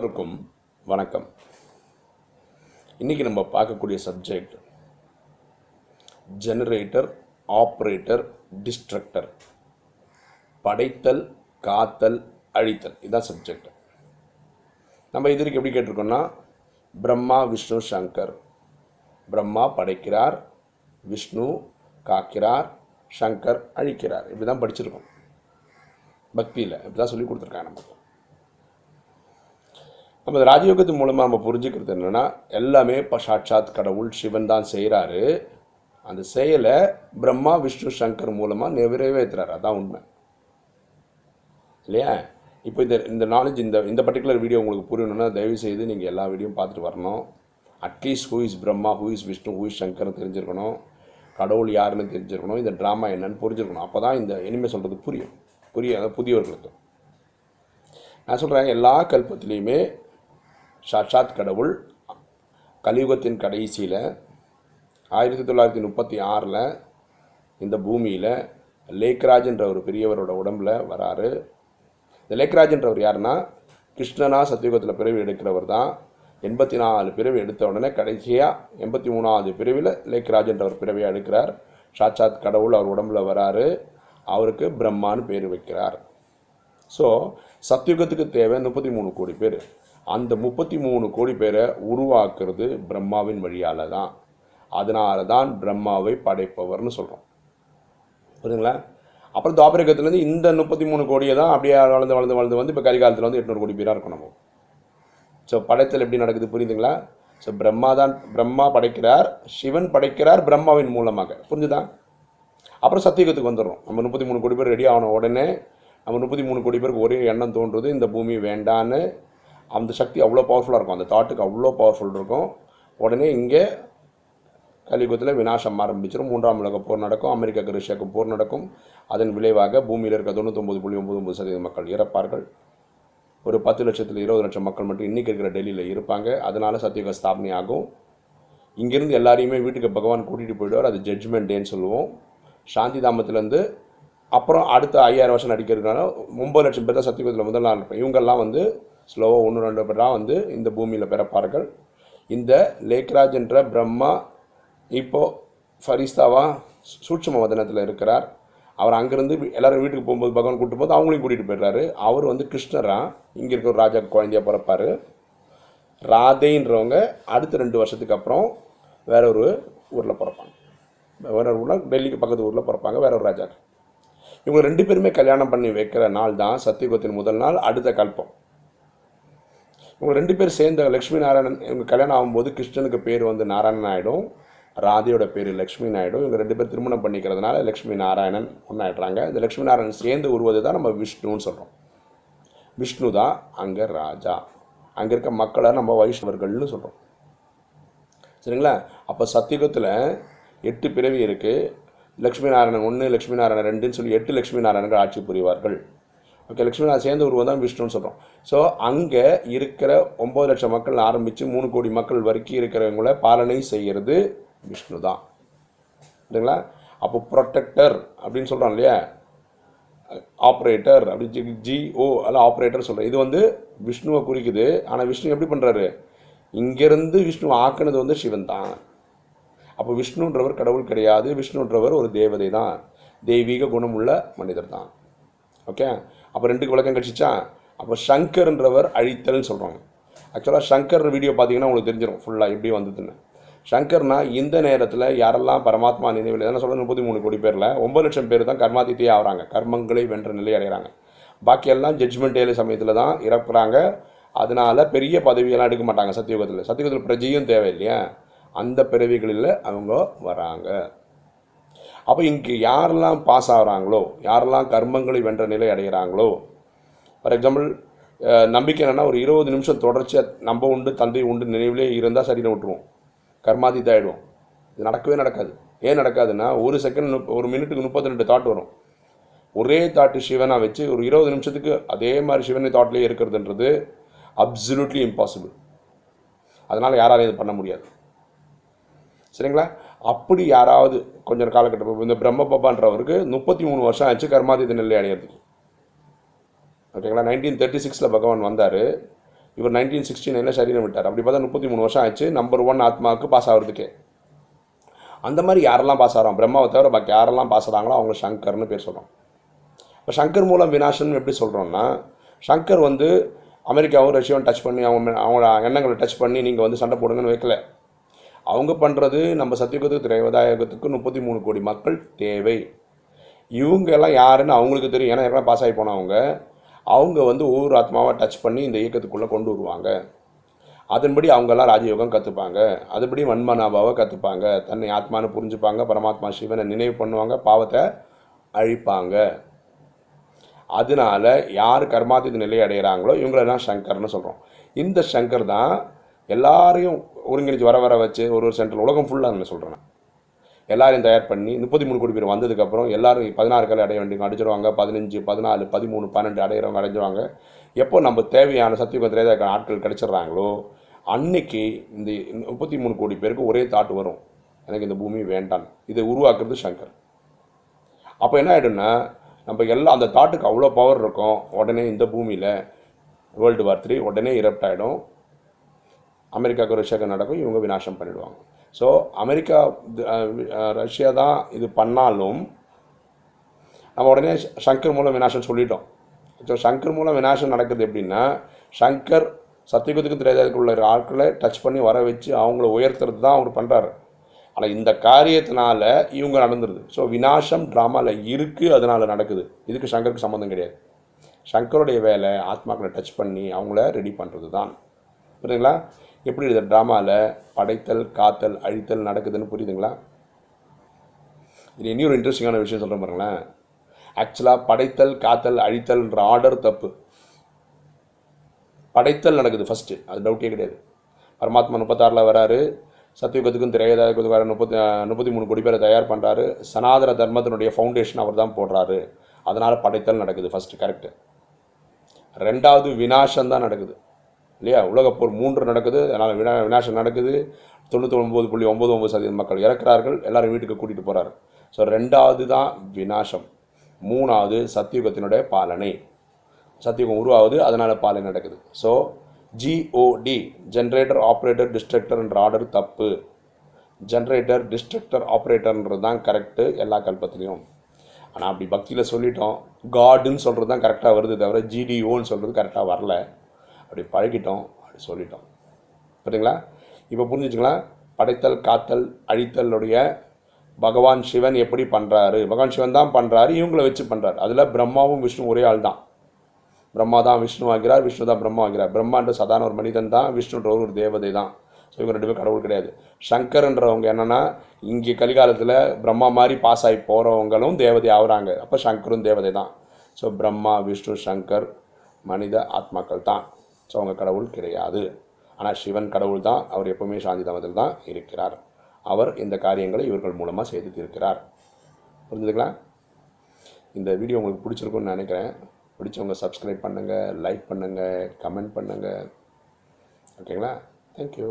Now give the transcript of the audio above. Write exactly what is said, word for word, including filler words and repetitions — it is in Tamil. எல்லோருக்கும் வணக்கம். இன்றைக்கி நம்ம பார்க்கக்கூடிய சப்ஜெக்ட் ஜெனரேட்டர், ஆப்ரேட்டர், டிஸ்ட்ரக்டர், படைத்தல், காத்தல், அழித்தல், இதுதான் சப்ஜெக்ட். நம்ம இது வரைக்கும் எப்படி கேட்டிருக்கோம்னா, பிரம்மா விஷ்ணு சங்கர். பிரம்மா படைக்கிறார், விஷ்ணு காக்கிறார், சங்கர் அழிக்கிறார். இப்படி தான் படிச்சிருக்கோம். பக்தியில் இப்படி தான் சொல்லி கொடுத்துருக்காங்க நமக்கு. நம்ம ராஜயோகத்து மூலமாக நம்ம புரிஞ்சுக்கிறது என்னென்னா, எல்லாமே இப்போ சாட்சாத் கடவுள் சிவன் தான் செய்கிறாரு. அந்த செயலை பிரம்மா விஷ்ணு சங்கர் மூலமாக நிறைவேற்றுறாரு. அதான் உண்மை இல்லையா? இப்போ இந்த இந்த நாலேஜ் இந்த இந்த பர்டிகுலர் வீடியோ உங்களுக்கு புரியணும்னா தயவுசெய்து நீங்கள் எல்லா வீடியோ பார்த்துட்டு வரணும். At least who is Brahma, who is Vishnu, who is சங்கர்னு தெரிஞ்சிருக்கணும். கடவுள் யாருன்னு தெரிஞ்சிருக்கணும். இந்த ட்ராமா என்னன்னு புரிஞ்சிருக்கணும். அப்போ தான் இந்த இனிமேல் சொல்கிறது புரியும். புரிய புதியவர்களுக்கு நான் சொல்கிறேன், எல்லா கல்பத்துலேயுமே சாட்சாத் கடவுள் கலியுகத்தின் கடைசியில் ஆயிரத்தி தொள்ளாயிரத்தி முப்பத்தி ஆறில் இந்த பூமியில் லேக்ராஜ்ன்ற ஒரு பெரியவரோட உடம்பில் வராரு. இந்த லேக்ராஜ்ன்றவர் யாருன்னா, கிருஷ்ணனா சத்தியுகத்தில் பிறவி எடுக்கிறவர் தான். எண்பத்தி நாலு பிறவி எடுத்த உடனே கடைசியாக எண்பத்தி மூணாவது பிறவியில் லேக்ராஜ்ன்றவர் பிறவியாக எடுக்கிறார். சாட்சாத் கடவுள் அவர் உடம்புல வராரு. அவருக்கு பிரம்மான்னு பேர் வைக்கிறார். ஸோ சத்தியுகத்துக்கு தேவை முப்பத்தி மூணு கோடி பேர். அந்த முப்பத்தி மூணு கோடி பேரை உருவாக்குறது பிரம்மாவின் வழியால் தான். அதனால தான் பிரம்மாவை படைப்பவர்னு சொல்கிறோம். புரியுதுங்களா? அப்புறம் தாபரேகத்துலேருந்து இந்த முப்பத்தி மூணு கோடியை தான் அப்படியே வளர்ந்து வளர்ந்து வளர்ந்து வந்து இப்போ கரிகாலத்தில் வந்து எட்நூறு கோடி பேராக இருக்கும் நம்ம. ஸோ படைத்தல் எப்படி நடக்குது புரியுதுங்களா? ஸோ பிரம்மா தான், பிரம்மா படைக்கிறார், சிவன் படைக்கிறார் பிரம்மாவின் மூலமாக. புரிஞ்சுதான்? அப்புறம் சத்தியுகத்துக்கு வந்துடுறோம். நம்ம முப்பத்தி மூணு கோடி பேர் ரெடி ஆன உடனே நம்ம முப்பத்தி மூணு கோடி பேருக்கு ஒரே எண்ணம் தோன்றுறது, இந்த பூமி வேண்டான்னு. அந்த சக்தி அவ்வளோ பவர்ஃபுல்லாக இருக்கும், அந்த தாட்டுக்கு அவ்வளோ பவர்ஃபுல் இருக்கும். உடனே இங்கே கலியுகத்தில் விநாசம் ஆரம்பிச்சிடும். மூன்றாம் உலக போர் நடக்கும், அமெரிக்காவுக்கு ரஷ்யாவுக்கு போர் நடக்கும். அதன் விளைவாக பூமியில் இருக்க தொண்ணூத்தொம்பது புள்ளி ஒம்பது ஒம்பது சதவீத மக்கள் இறப்பார்கள். ஒரு பத்து லட்சத்தில் இருபது லட்சம் மக்கள் மட்டும் இன்றைக்கி இருக்கிற டெல்லியில் இருப்பாங்க. அதனால் சத்தியுக ஸ்தாபனை ஆகும். இங்கேருந்து எல்லாரையுமே வீட்டுக்கு பகவான் கூட்டிகிட்டு போயிடுவார். அது ஜட்ஜ்மெண்ட் டேன்னு சொல்லுவோம். சாந்தி தாமத்துலேருந்து அப்புறம் அடுத்த ஐயாயிரம் வருஷம் நடிக்கிறதுனால ஒம்பது லட்சம் பேர் தான் சத்தியுகத்தில் முதல் நாள் இருப்பேன். இவங்கெல்லாம் வந்து ஸ்லோவாக ஒன்று ரெண்டு பேராக வந்து இந்த பூமியில் பிறப்பார்கள். இந்த லேக்ராஜ் என்ற பிரம்மா இப்போது ஃபரிஸ்தாவாக சூட்ச்ம வதனத்தில் இருக்கிறார். அவர் அங்கேருந்து எல்லோரும் வீட்டுக்கு போகும்போது பகவான் கூப்பிட்டு போது அவங்களையும் கூட்டிகிட்டு போயிடுறாரு. அவர் வந்து கிருஷ்ணரா இங்கே இருக்கிற ராஜா குழந்தையாக பிறப்பார். ராதைன்றவங்க அடுத்த ரெண்டு வருஷத்துக்கு அப்புறம் வேற ஒரு ஊரில் பிறப்பாங்க. வேற ஒரு ஊரில், டெல்லிக்கு பக்கத்து ஊரில் பிறப்பாங்க வேற ஒரு ராஜா. இவங்க ரெண்டு பேருமே கல்யாணம் பண்ணி வைக்கிற நாள் தான் சத்தியுகத்தின் முதல் நாள், அடுத்த கல்பம். இவங்க ரெண்டு பேர் சேர்ந்த லக்ஷ்மி நாராயணன். இவங்க கல்யாணம் ஆகும்போது கிருஷ்ணனுக்கு பேர் வந்து நாராயணன் ஆகிடும், ராதையோட பேர் லக்ஷ்மி ஆகிடும். இவங்க ரெண்டு பேர் திருமணம் பண்ணிக்கிறதுனால லக்ஷ்மி நாராயணன் ஒன்றாயிடுறாங்க. இந்த லக்ஷ்மி நாராயணன் சேர்ந்து உருவது தான் நம்ம விஷ்ணுன்னு சொல்கிறோம். விஷ்ணு தான் அங்கே ராஜா. அங்கே இருக்க மக்களை நம்ம வைஷ்ணவர்கள்னு சொல்கிறோம். சரிங்களா? அப்போ சத்தியுகத்தில் எட்டு பிறவி இருக்குது. லக்ஷ்மி நாராயணன் ஒன்று, லக்ஷ்மி நாராயணன் ரெண்டுன்னு சொல்லி எட்டு லக்ஷ்மி நாராயணர்கள் ஆட்சி புரிவார்கள். ஓகே, லக்ஷ்மி நான் சேர்ந்த உருவம் தான் விஷ்ணுன்னு சொல்கிறோம். ஸோ அங்கே இருக்கிற ஒம்பது லட்சம் மக்கள் ஆரம்பித்து மூணு கோடி மக்கள் வரைக்கும் இருக்கிறவங்கள பாலனை செய்கிறது விஷ்ணு தான். சரிங்களா? அப்போ ப்ரொடெக்டர் அப்படின்னு சொல்கிறோம் இல்லையா, ஆப்ரேட்டர் அப்படி ஜி ஜிஓ அல்ல ஆப்ரேட்டர் சொல்கிறேன். இது வந்து விஷ்ணுவை குறிக்குது. ஆனால் விஷ்ணு எப்படி பண்ணுறாரு? இங்கேருந்து விஷ்ணு ஆக்குனது வந்து சிவன் தான். அப்போ விஷ்ணுன்றவர் கடவுள் கிடையாது. விஷ்ணுன்றவர் ஒரு தேவதை தான், தெய்வீக குணமுள்ள மனிதர் தான். ஓகே, அப்போ ரெண்டுக்கு விளக்கம் கிடச்சிச்சா. அப்போ சங்கர்ன்றவர் அழித்தல்னு சொல்கிறாங்க. ஆக்சுவலாக சங்கர் வீடியோ பார்த்தீங்கன்னா உங்களுக்கு தெரிஞ்சிடும் ஃபுல்லாக எப்படி வந்ததுன்னு. சங்கர்னா இந்த நேரத்தில் யாரெல்லாம் பரமாத்மா நினைவில் எதனா சொல்கிறது, முப்பத்தி மூணு கோடி பேரில் ஒம்பது லட்சம் பேர் தான் கர்மா தீத்தே ஆகிறாங்க, கர்மங்களை வென்ற நிலை அடைகிறாங்க. பாக்கியெல்லாம் ஜட்ஜ்மெண்ட் டேல சமயத்தில் தான் இறக்குறாங்க. அதனால் பெரிய பதவியெல்லாம் எடுக்க மாட்டாங்க சத்தியுகத்தில். சத்தியுகத்தில் பிரஜையும் தேவை இல்லையா, அந்த பிறவிகளில் அவங்க வராங்க. அப்போ இங்கே யாரெல்லாம் பாஸ் ஆகிறாங்களோ, யாரெல்லாம் கர்மங்களை வென்ற நிலை அடைகிறாங்களோ, ஃபார் எக்ஸாம்பிள் நம்பிக்கை என்னென்னா, ஒரு இருபது நிமிஷம் தொடர்ச்சியாக நம்ம உண்டு தந்தை உண்டு நினைவிலே இருந்தால் சரியில் விட்டுருவோம், கர்மாதீத் ஆகிடுவோம். இது நடக்கவே நடக்காது. ஏன் நடக்காதுன்னா, ஒரு செகண்ட் முப் ஒரு மினிட்டுக்கு முப்பத்தி ரெண்டு தாட் வரும். ஒரே தாட்டு சிவனாக வச்சு ஒரு இருபது நிமிஷத்துக்கு அதே மாதிரி சிவனை தாட்லேயே இருக்கிறதுன்றது அப்சல்யூட்லி இம்பாசிபிள். அதனால் யாராலையும் இது பண்ண முடியாது. சரிங்களா? அப்படி யாராவது கொஞ்சம் காலகட்டம், இந்த பிரம்ம பாபான்றவருக்கு முப்பத்தி மூணு வருஷம் ஆயிடுச்சு கர்மாதீத நிலை அடையிறதுக்கு. ஓகேங்களா? நைன்டீன் தேர்ட்டி சிக்ஸில் பகவான் வந்தார். இவர் நைன்டீன் சிக்ஸ்டி நைனில் சரீரம் விட்டார். அப்படி பார்த்தா முப்பத்தி மூணு வருஷம் ஆச்சு நம்பர் ஒன் ஆத்மாவுக்கு பாஸ் ஆகிறதுக்கு. அந்த மாதிரி யாரெல்லாம் பாஸ் ஆகிறோம், பிரம்மாவை தவிர பாக்கி யாரெல்லாம் பாஸ் ஆகிறாங்களோ அவங்க சங்கர்னு பேர் சொல்கிறோம். இப்போ சங்கர் மூலம் வினாஷன் எப்படி சொல்கிறோன்னா, சங்கர் வந்து அமெரிக்காவும் ரஷ்யாவும் டச் பண்ணி அவங்க அவங்களோட எண்ணங்களை டச் பண்ணி நீங்கள் வந்து சண்டை போடுங்கன்னு வைக்கல. அவங்க பண்ணுறது நம்ம சத்தியுகத்துக்கு திரைவதாயகத்துக்கு முப்பத்தி மூணு கோடி மக்கள் தேவை. இவங்கெல்லாம் யாருன்னு அவங்களுக்கு தெரியும், ஏன்னா யாரெல்லாம் பாஸ் ஆகி போனவங்க அவங்க வந்து ஒவ்வொரு ஆத்மாவை டச் பண்ணி இந்த இயக்கத்துக்குள்ளே கொண்டு வருவாங்க. அதன்படி அவங்கெல்லாம் ராஜயோகம் கற்றுப்பாங்க, அதுபடி வன்மனாபாவை கற்றுப்பாங்க, தன்னை ஆத்மானு புரிஞ்சுப்பாங்க, பரமாத்மா சிவனை நினைவு பண்ணுவாங்க, பாவத்தை அழிப்பாங்க. அதனால யார் கர்மாதீத நிலையை அடைகிறாங்களோ இவங்களெல்லாம் சங்கர்னு சொல்கிறோம். இந்த சங்கர் தான் எல்லாரையும் ஒருங்கிணைச்சு வர வர வச்சு ஒரு ஒரு சென்ட்ரல் உலகம் ஃபுல்லாக நான் சொல்கிறேன் எல்லாரையும் தயார் பண்ணி முப்பத்தி மூணு கோடி பேர் வந்ததுக்கப்புறம் எல்லாரும் பதினாறு காலை அடைய வேண்டியவங்க அடைஞ்சிடுவாங்க, பதினஞ்சு பதினாலு பதிமூணு பன்னெண்டு அடைகிறவங்க அடைஞ்சிடுவாங்க. எப்போ நம்ம தேவையான சத்தியுகம் திரேதா ஆட்கள் கிடைச்சிட்றாங்களோ அன்னைக்கு இந்த முப்பத்தி மூணு கோடி பேருக்கு ஒரே தாட் வரும், எனக்கு இந்த பூமி வேண்டாம். இதை உருவாக்குறது சங்கர். அப்போ என்ன ஆகிடும்னா நம்ம எல்லாம் அந்த தாட்டுக்கு அவ்வளோ பவர் இருக்கும். உடனே இந்த பூமியில் வேர்ல்டு வார் த்ரீ உடனே இரப்ட் ஆகிடும், அமெரிக்காவுக்கு ரஷ்யாவுக்கு நடக்கும், இவங்க விநாசம் பண்ணிவிடுவாங்க. ஸோ அமெரிக்கா ரஷ்யா தான் இது பண்ணாலும் நம்ம உடனே சங்கர் மூலம் விநாசம் சொல்லிட்டோம். ஸோ சங்கர் மூலம் விநாசம் நடக்குது எப்படின்னா, சங்கர் சத்தியகுத்துக்கு திரேதாயத்துக்கு உள்ள ஆட்களை டச் பண்ணி வர வச்சு அவங்கள உயர்த்துறது தான் அவர் பண்ணுறாரு. ஆனால் இந்த காரியத்தினால இவங்க நடந்துருது. ஸோ விநாசம் ட்ராமாவில் இருக்குது, அதனால் நடக்குது. இதுக்கு சங்கருக்கு சம்மந்தம் கிடையாது. சங்கருடைய வேலை ஆத்மாக்களை டச் பண்ணி அவங்கள ரெடி பண்ணுறது தான். புரியுதுங்களா? எப்படி இந்த ட்ராமாவில் படைத்தல் காத்தல் அழித்தல் நடக்குதுன்னு புரியுதுங்களா? இது இன்னொரு இன்ட்ரெஸ்டிங்கான விஷயம் சொல்கிறேன் பாருங்களேன். ஆக்சுவலாக படைத்தல் காத்தல் அழித்தல்ன்ற ஆர்டர் தப்பு. படைத்தல் நடக்குது ஃபஸ்ட்டு, அது டவுட்டே கிடையாது. பரமாத்மா முப்பத்தாறில் வராரு, சத்தியுகத்துக்கும் திரையதாயத்துக்கும் வர முப்பத்தி முப்பத்தி மூணு கோடி பேரை தயார் பண்ணுறாரு, சனாதன தர்மத்தினுடைய ஃபவுண்டேஷன் அவர் தான் போடுறாரு. அதனால் படைத்தல் நடக்குது ஃபஸ்ட்டு, கரெக்டு. ரெண்டாவது விநாசம் தான் நடக்குது இல்லையா? உலகப்போர் மூன்று நடக்குது, அதனால் வினா விநாசம் நடக்குது. தொண்ணூற்றி ஒம்பது புள்ளி ஒம்பது ஒம்பது சதவீதம் மக்கள் இறக்கிறார்கள், எல்லோரும் வீட்டுக்கு கூட்டிகிட்டு போகிறாரு. ஸோ ரெண்டாவது தான் விநாசம். மூணாவது சத்தியுகத்தினுடைய பாலனை, சத்தியுகம் உருவாகுது, அதனால் பாலனை நடக்குது. ஸோ ஜிஓடி ஜென்ரேட்டர் ஆப்ரேட்டர் டிஸ்ட்ரக்டர்ன்ற ஆர்டர் தப்பு. ஜென்ரேட்டர் டிஸ்ட்ரக்டர் ஆப்ரேட்டர்ன்றது தான் கரெக்டு எல்லா கல்பத்திலையும். ஆனால் அப்படி பக்தியில் சொல்லிட்டோம், காடுன்னு சொல்கிறது தான் கரெக்டாக வருது, தவிர ஜிடிஓன்னு சொல்கிறது கரெக்டாக வரல. அப்படி பழகிட்டோம், அப்படி சொல்லிட்டோம். சரிங்களா? இப்போ புரிஞ்சுச்சுங்களா? படைத்தல் காத்தல் அழித்தலுடைய பகவான் சிவன் எப்படி பண்ணுறாரு, பகவான் சிவன் தான் பண்ணுறாரு, இவங்களை வச்சு பண்ணுறாரு. அதில் பிரம்மாவும் விஷ்ணு ஒரே ஆள் தான். பிரம்மா தான் விஷ்ணு ஆகிறார், விஷ்ணு தான் பிரம்மா ஆகிறார். பிரம்மான்ற சாதாரண ஒரு மனிதன் தான், விஷ்ணுன்ற ஒரு தேவதை தான். ஸோ இவங்க ரெண்டு பேரும் கடவுள் கிடையாது. சங்கர்ன்றவங்க என்னென்னா, இங்கே கலிகாலத்தில் பிரம்மா மாதிரி பாஸ் ஆகி போகிறவங்களும் தேவதை ஆகுறாங்க. அப்போ சங்கரும் தேவதை தான். ஸோ பிரம்மா விஷ்ணு சங்கர் மனித ஆத்மாக்கள் தான். ஸோ அவங்க கடவுள் கிடையாது. ஆனால் சிவன் கடவுள் தான், அவர் எப்போவுமே சாந்தி தமத்தில் தான் இருக்கிறார். அவர் இந்த காரியங்களை இவர்கள் மூலமாக செய்து தீர்க்கிறார். புரிஞ்சுதுங்களா? இந்த வீடியோ உங்களுக்கு பிடிச்சிருக்குன்னு நினைக்கிறேன். பிடிச்சவங்க சப்ஸ்கிரைப் பண்ணுங்கள், லைக் பண்ணுங்கள், கமெண்ட் பண்ணுங்கள். ஓகேங்களா? தேங்க்யூ.